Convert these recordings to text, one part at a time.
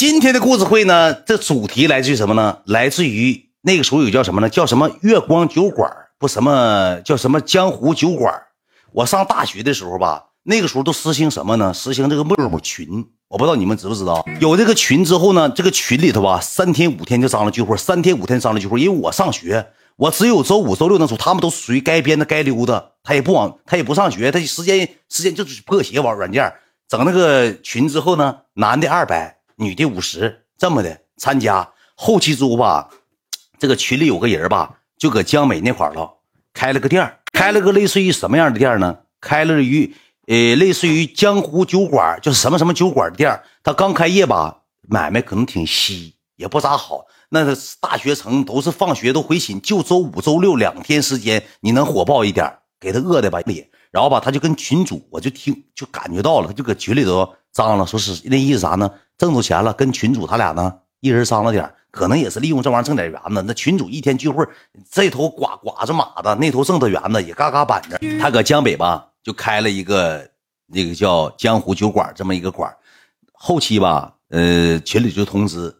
今天的故事会呢，这主题来自于什么呢？来自于那个俗语叫什么呢？叫什么月光酒馆，不什么叫什么江湖酒馆。我上大学的时候吧，那个时候都实行什么呢？实行这个陌陌群，我不知道你们知不知道。有这个群之后呢，这个群里头吧，3天5天就商量聚会，因为我上学，我只有周5、周6那时候，他们都属于该编的该溜的，他也不上学，他时间就是破鞋玩软件。整那个群之后呢，男的200，女的50，这么的参加。后期之后吧，这个群里有个人吧，就搁江美那块了，开了个店，开了个类似于什么样的店呢？开了于类似于江湖酒馆，就是什么什么酒馆的店。他刚开业吧，买卖可能挺稀，也不咋好。那大学城都是放学都回寝，就周5、周62天时间，你能火爆一点，给他饿的吧也。然后吧，他就跟群主，我就听就感觉到了，他就搁群里头张了，说是那意思啥呢？挣着钱了，跟群主他俩呢，一人商了点，可能也是利用这玩意挣点圆子。那群主一天聚会，这头刮着马的，那头挣着圆子，也嘎嘎板着。他搁江北吧，就开了一个那个叫江湖酒馆这么一个馆。后期吧，群里就通知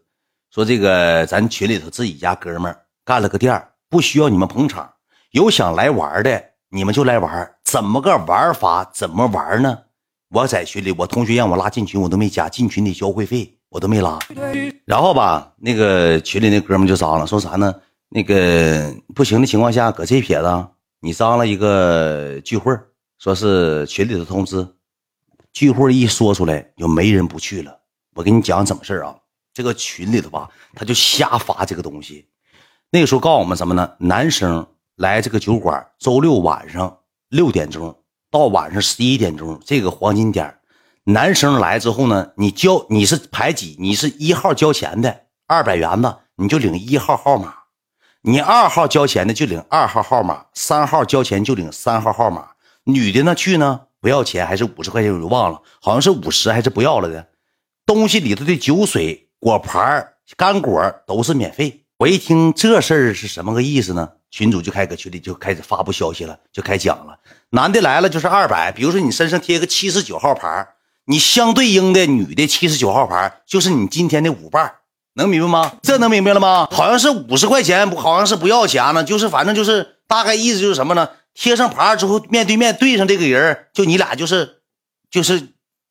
说，这个咱群里头自己家哥们儿干了个店，不需要你们捧场，有想来玩的你们就来玩。怎么个玩法？怎么玩呢？我在群里，我同学让我拉进群，我都没加，进群里交会费我都没拉。然后吧，那个群里那哥们就张了，说啥呢？那个不行的情况下，搁这撇子你张了一个聚会，说是群里的通知，聚会一说出来就没人不去了。我跟你讲怎么事啊，这个群里头吧，他就瞎发这个东西。那个时候告诉我们什么呢？男生来这个酒馆，周6晚上6点钟到晚上11点钟这个黄金点，男生来之后呢，你是排挤，你是1号交钱的200元的，你就领1号号码，你2号交钱的就领2号号码，3号交钱就领3号号码。女的呢去呢不要钱，还是50块钱我就忘了，好像是50还是不要了的。东西里头的酒水果盘干果都是免费。我一听这事儿是什么个意思呢？群主就开个群里就开始发布消息了，就开讲了。男的来了就是200，比如说你身上贴个79号牌，你相对应的女的79号牌就是你今天的5瓣，能明白吗？这能明白了吗？好像是50块钱，好像是不要钱呢，就是反正就是大概意思就是什么呢？贴上牌之后，面对面对上这个人，就你俩就是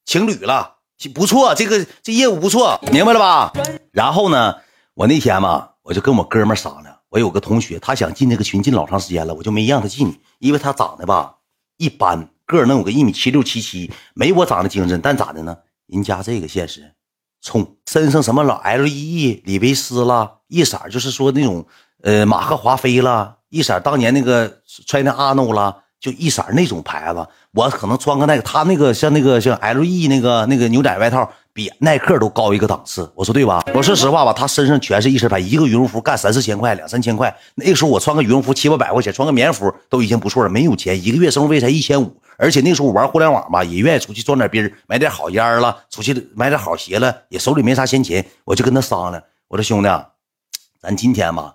情侣了，不错，这业务不错，明白了吧？然后呢，我那天嘛，我就跟我哥们商量，我有个同学，他想进这个群，进老长时间了，我就没让他进，因为他长得吧一般，个能有个1.76、1.77米，没我长得精神，但咋的呢？人家这个现实，冲身上什么老 LEE 李维斯啦，一色就是说那种马克华菲啦。一色当年那个穿那阿诺啦，就一色那种牌子，我可能穿个那个，他那个像 LE 那个牛仔外套比耐克都高一个档次，我说对吧？我说实话吧，他身上全是一身牌，一个羽绒服干3、4千块，2、3千块。那个时候我穿个羽绒服700、800块钱，穿个棉服都已经不错了，没有钱，一个月生活费才1500。而且那时候我玩互联网吧，也愿意出去装点兵，买点好烟了，出去买点好鞋了，也手里没啥闲钱，我就跟他商量，我说兄弟，咱今天吧。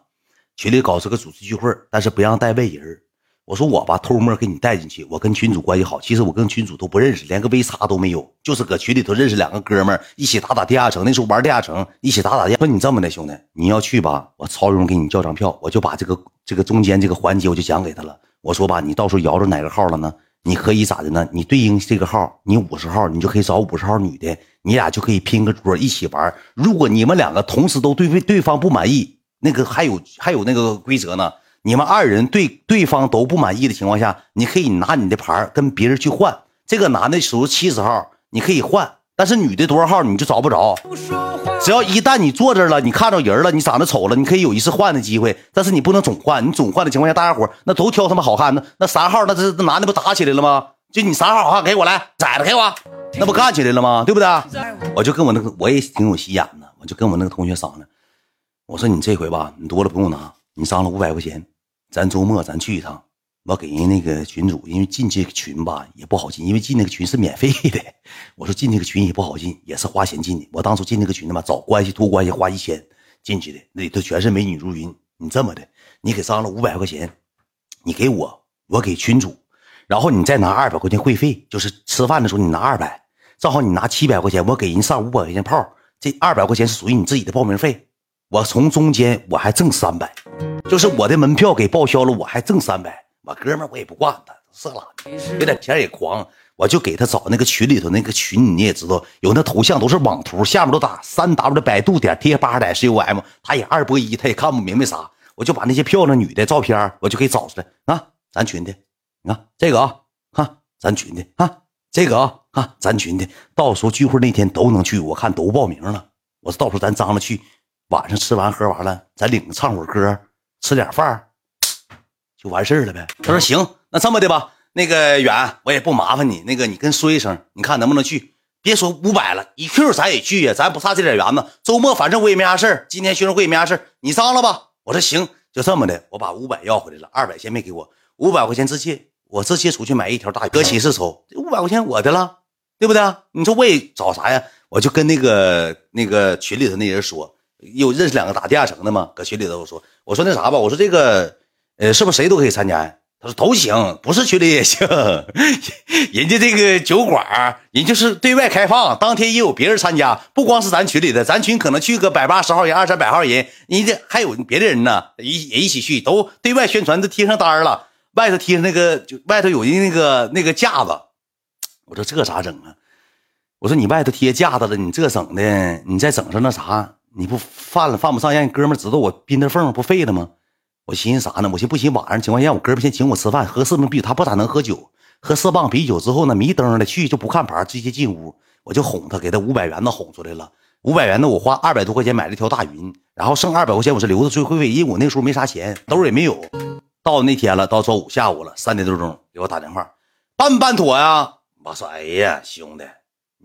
群里搞这个组织聚会，但是不让带外人。我说我吧偷摸给你带进去，我跟群主关系好，其实我跟群主都不认识，连个微差都没有，就是搁群里头认识2个哥们儿，一起打打地下城，那时候玩地下城，一起打打地下。说你这么的兄弟，你要去吧，我曹荣给你叫张票，我就把这个中间这个环节我就讲给他了。我说吧，你到时候摇着哪个号了呢？你可以咋的呢？你对应这个号，你50号，你就可以找50号女的，你俩就可以拼个桌一起玩。如果你们2个同时都对对方不满意，那个还有那个规则呢，你们2人对方都不满意的情况下，你可以拿你的牌跟别人去换。这个男的时候70号你可以换，但是女的多少号你就找不着。只要一旦你坐这儿了，你看着人了，你长得丑了，你可以有一次换的机会，但是你不能总换。你总换的情况下，大家伙那都挑他们好看的，那3号那这男的不打起来了吗？就你3号好看给我来，宰了给我，那不干起来了吗？对不对？我就跟我那个，我也挺有心眼的，我就跟我那个同学商量。我说你这回吧，你多了不用拿，你上了500块钱，咱周末咱去一趟。我给人那个群主，因为进这个群吧也不好进，因为进那个群是免费的。我说进这个群也不好进，也是花钱进的。我当初进那个群的嘛，找关系托关系花1000进去的，那里头全是美女如云。你这么的，你给上了500块钱，你给我，我给群主，然后你再拿200块钱会费，就是吃饭的时候你拿200，正好你拿700块钱，我给人上500块钱炮。这200块钱是属于你自己的报名费，我从中间我还挣300，就是我的门票给报销了，我还挣300。我哥们儿我也不惯他，色狼有点钱也狂，我就给他找那个群里头，那个群你也知道，有那头像都是网图，下面都打3w.百度.贴吧.com， 他也2x1，他也看不明白啥，我就把那些漂亮女的照片我就给找出来啊，咱群的，你看这个啊，哈，咱群的啊，这个啊，哈，咱群的，到时候聚会那天都能去，我看都报名了，我说到时候咱张了去，晚上吃完喝完了，咱领着唱会儿歌，吃点饭。就完事儿了呗。他说行，那这么的吧，那个远我也不麻烦你，那个你跟说一声，你看能不能去，别说500了，一 Q 咱也去呀，咱不差这点缘嘛。周末反正我也没啥事儿，今天学生会也没啥事儿，你张了吧。我说行，就这么的，我把500要回来了，200先没给我，500块钱直接我直接出去买一条大鱼，搁起是愁，500块钱我的了，对不对？你说我也找啥呀？我就跟那个群里头那人说，又认识2个打地下城的嘛，搁群里头我说那啥吧，我说这个。是不是谁都可以参加呀？他说都行，不是群里也行。人家这个酒馆，人就是对外开放，当天也有别人参加，不光是咱群里的，咱群可能去个180号人、200-300号人，人家还有别的人呢，也一起去，都对外宣传，都贴上单了，外头贴上那个，就外头有人那个架子。我说这咋整啊？我说你外头贴架子了，你这整的，你再整上那啥，你不犯不上，让你哥们知道我宾的缝不废了吗？我寻思啥呢？我寻思不行，晚上情况下我哥们先请我吃饭，喝4瓶啤酒，他不咋能喝酒，喝4磅啤酒之后呢，迷瞪的去就不看牌，直接进屋，我就哄他，给他500元的哄出来了。500元呢，我花200多块钱买了一条大云，然后剩200块钱我是留着最后费，因为我那时候没啥钱，兜也没有。到那天了，到周五下午了，3点多钟给我打电话，办不办妥呀？我说哎呀兄弟，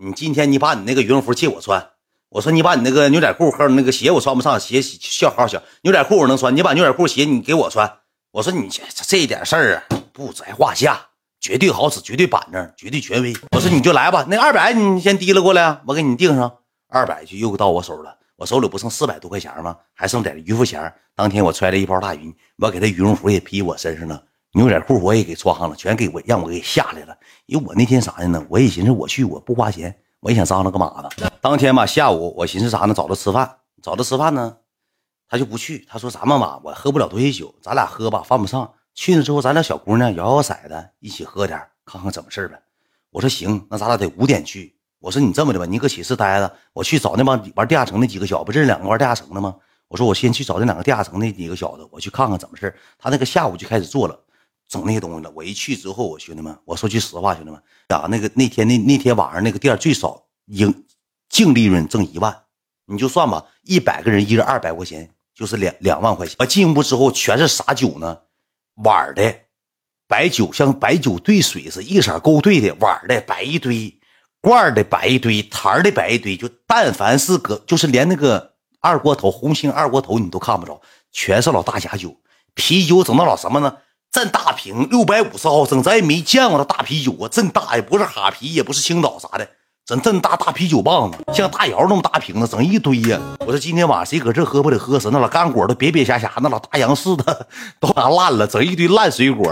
你今天你把你那个羽绒服借我穿。我说你把你那个牛仔裤和那个鞋我穿不上，鞋小号小，牛仔裤我能穿，你把牛仔裤鞋你给我穿。我说你这一点事儿啊，不在话下，绝对好使，绝对板正，绝对权威。我说你就来吧，那200你先提了过来啊，我给你定上。200就又到我手了，我手里不剩400多块钱吗？还剩点余富钱。当天我揣了一包大云，我给他羽绒服也披我身上了，牛仔裤我也给穿上了，全给我让我给下来了。因为我那天啥呢？我也寻思我去我不花钱。我也想张罗干嘛呢？当天吧，下午我寻思啥呢？找他吃饭呢，他就不去。他说咱们吧，我喝不了多些酒，咱俩喝吧，犯不上。去了之后，咱俩小姑娘摇骰的，一起喝点，看看怎么事呗。我说行，那咱俩得5点去。我说你这么的吧，你搁寝室待着，我去找那帮玩地下城那几个小，不是2个玩地下城的吗？我说我先去找那2个地下城那几个小的，我去看看怎么事。他那个下午就开始做了。整那些东西了，我一去之后，我兄弟们，我说句实话，兄弟们啊，那天晚上那个店最少净利润挣1万，你就算吧，100个人一人200块钱，就是2万块钱。我进屋之后全是啥酒呢？碗的白酒，像白酒兑水是一色勾兑的，碗的白一堆，罐的白一堆，坛的白一堆，就但凡是个，就是连那个二锅头红星二锅头你都看不着，全是老大假酒。啤酒整到老什么呢？镇大瓶650毫升，咱也没见过那大啤酒啊，镇大也不是哈啤，也不是青岛啥的，整镇大啤酒棒子，像大窑那么大瓶子，整一堆呀。我说今天晚上谁搁这喝不得喝死，那老干果都瘪瞎，那老大洋似的都拿烂了，整一堆烂水果，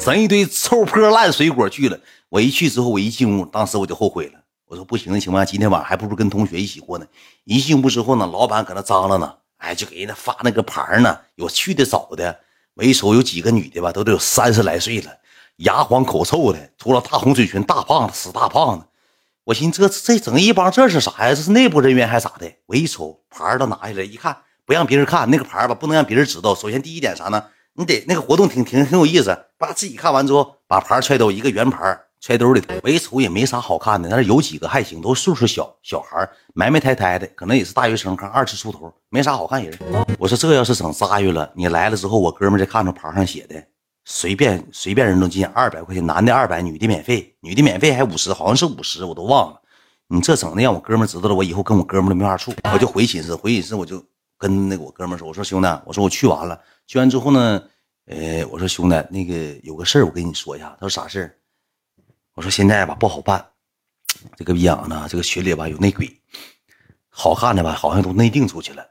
整一堆臭破烂水果去了。我一去之后，我一进屋，当时我就后悔了，我说不行的情况下，今天晚上还不如跟同学一起过呢。一进屋之后呢，老板搁那张了呢，哎，就给人家发那个牌呢，有去的早的。我一瞅有几个女的吧，都得有30来岁了，牙黄口臭的，涂了大红嘴唇，大胖子，死大胖子。我寻思这整一帮这是啥呀？这是内部人员还是啥的？我一瞅牌都拿下来一看，不让别人看那个牌吧，不能让别人知道。首先第一点啥呢？你得那个活动挺有意思，把自己看完之后把牌揣兜，一个圆牌揣兜里。我一瞅也没啥好看的，但是有几个还行，都岁数小孩，埋汰的，可能也是大学生，看20出头，没啥好看人。我说这要是整扎鱼了，你来了之后，我哥们儿再看着牌上写的，随便人都进，200块钱，男的200，女的免费，还50，好像是50，我都忘了。你这整的让我哥们儿知道了，我以后跟我哥们儿没法处。我就回寝室，我就跟那个我哥们儿说，我说兄弟，我说我去完之后呢，我说兄弟，那个有个事儿我跟你说一下。他说啥事儿？我说现在吧不好办，这个养呢，这个群里吧有内鬼，好看的吧好像都内定出去了。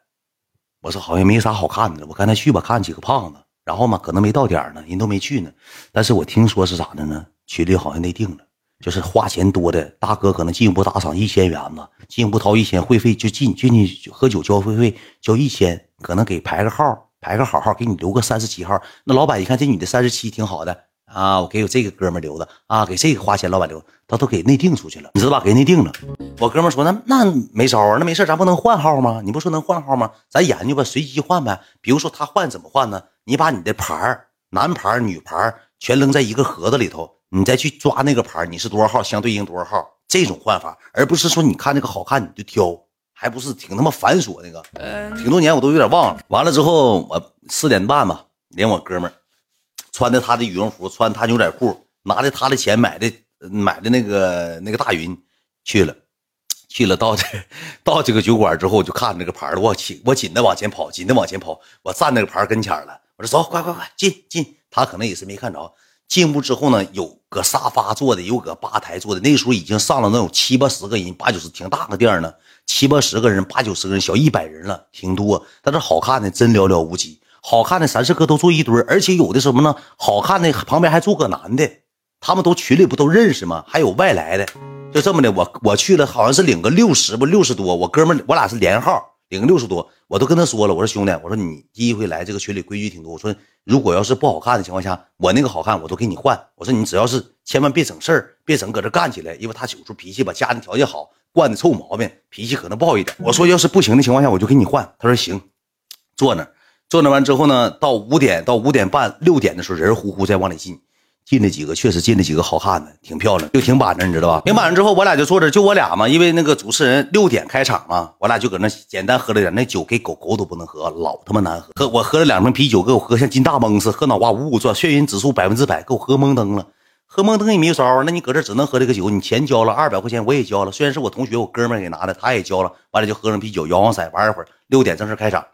我说好像没啥好看的，我刚才去吧看几个胖子，然后嘛可能没到点呢，人都没去呢。但是我听说是啥的呢？群里好像内定了，就是花钱多的大哥可能进一步打赏1000元吧，进一步掏1000，会费就进去喝酒交会费交1000，可能给排个号，排个好号，给你留个37号。那老板一看这女的37挺好的啊，我给我这个哥们留的啊，给这个花钱老板留的，他都给内定出去了，你知道吧？给内定了。我哥们说那没招啊，那没事咱不能换号吗？你不说能换号吗？咱研究吧，随机换呗。比如说他换怎么换呢？你把你的牌男牌女牌全扔在一个盒子里头，你再去抓那个牌，你是多少号相对应多少号，这种换法，而不是说你看这个好看你就挑，还不是挺他妈繁琐那个，挺多年我都有点忘了。完了之后我4点半吧，连我哥们儿穿着他的羽绒服，穿他牛仔裤，拿着他的钱买的那个大云去了，到这个酒馆之后，我就看那个牌了，我紧的往前跑，我站那个牌跟前了，我说走，快进，他可能也是没看着。进屋之后呢，有搁沙发坐的，有搁吧台坐的。那时候已经上了那种7、8、10个人，8、9、10，挺大个店呢，7、8、10个人，8、9、10个人，小100人了，挺多。但是好看的真寥寥无几，好看的30个都坐一堆，而且有的什么呢？好看的旁边还坐个男的，他们都群里不都认识吗？还有外来的，就这么的。我去了，好像是领个60多，我哥们我俩是连号。领60多，我都跟他说了，我说兄弟，我说你第一回来这个群里规矩挺多，我说如果要是不好看的情况下，我那个好看我都给你换，我说你只要是千万别整事儿，别整搁这干起来，因为他有时候脾气吧，家庭条件好，惯的臭毛病，脾气可能暴一点。我说要是不行的情况下，我就给你换。他说行，坐那完之后呢，到5点到5点半6点的时候，人呼呼再往里进。进了几个，确实进了几个好看的，挺漂亮，就挺板正，你知道吧？挺板正之后，我俩就坐着，就我俩嘛，因为那个主持人6点开场嘛，我俩就搁那简单喝了点，那酒给狗都不能喝，老他妈难喝。我喝了2瓶啤酒，给我喝像金大蒙似，喝脑瓜呜呜转，眩晕指数100%，给我喝蒙灯了。喝蒙灯也没有招，那你搁这只能喝这个酒，你钱交了，200块钱我也交了，虽然是我同学我哥们给拿的，他也交了，完了就喝上啤酒，摇晃色玩一会儿。6点正式开场。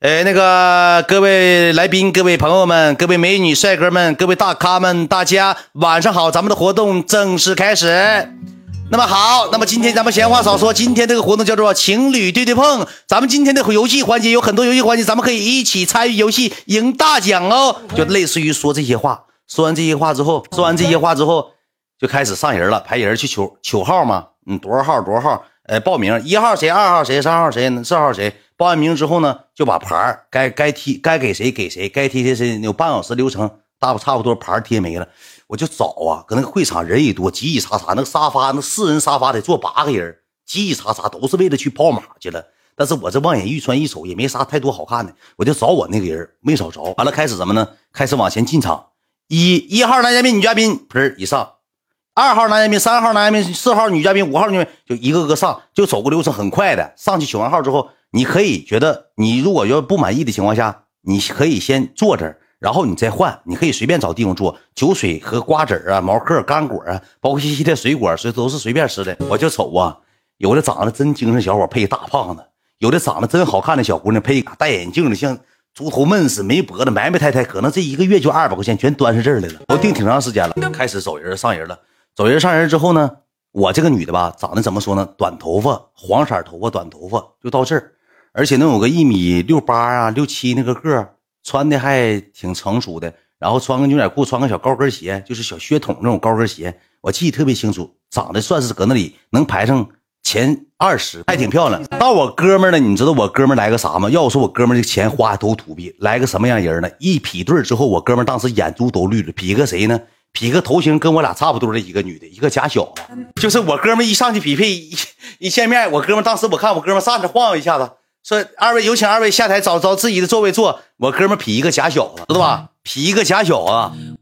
那个各位来宾、各位朋友们、各位美女帅哥们、各位大咖们，大家晚上好，咱们的活动正式开始。那么好，那么今天咱们闲话少说，今天这个活动叫做情侣对对碰。咱们今天的游戏环节有很多游戏环节，咱们可以一起参与游戏赢大奖哦。就类似于说这些话，说完这些话之后就开始上人了，排人去求号嘛，多少号，报名1号谁，2号谁，3号谁，4号谁。报完名之后呢，就把牌该给谁给谁，该贴贴谁，有半小时流程，差不多牌贴没了。我就找啊，搁那个会场人也多，挤挤叉叉，那个沙发那4人沙发得坐8个人，挤挤叉叉都是为了去跑马去了。但是我这望眼欲穿一瞅也没啥太多好看的，我就找我那个人没找着。完了开始什么呢？开始往前进场，一号男嘉宾女嘉宾不是以上，2号男嘉宾3号男嘉宾4号女嘉宾5号女嘉宾，就一个个上，就走个流程很快的。上去取完号之后，你可以觉得你如果要不满意的情况下，你可以先坐这儿，然后你再换，你可以随便找地方坐，酒水和瓜子啊、毛嗑、干果啊，包括一系列水果，都是随便吃的。我就瞅啊，有的长得真精神小伙配大胖子，有的长得真好看的小姑娘配戴眼镜的像猪头闷似没脖子，埋汰汰，可能这一个月就200块钱全端上这儿来了。我定挺长时间了，开始走人上人之后呢，我这个女的吧，长得怎么说呢？短头发，黄色头发，短头发就到这儿。而且能有个1.68米啊6'7那个个，穿的还挺成熟的，然后穿个牛仔裤，穿个小高跟鞋，就是小靴筒那种高跟鞋，我记得特别清楚，长得算是搁那里能排上前20，还挺漂亮。到我哥们儿呢，你知道我哥们儿来个啥吗？要说我哥们儿这钱花都土逼，来个什么样人呢？一匹对之后，我哥们儿当时眼珠都绿了，匹个谁呢？匹个头型跟我俩差不多的一个女的，一个假小子。就是我哥们儿一上去匹配，一见面，我哥们儿当时我看我哥们儿上去晃悠一下子。说二位有请二位下台找自己的座位坐。我哥们儿匹一个假小子，知道吧？匹一个假小子，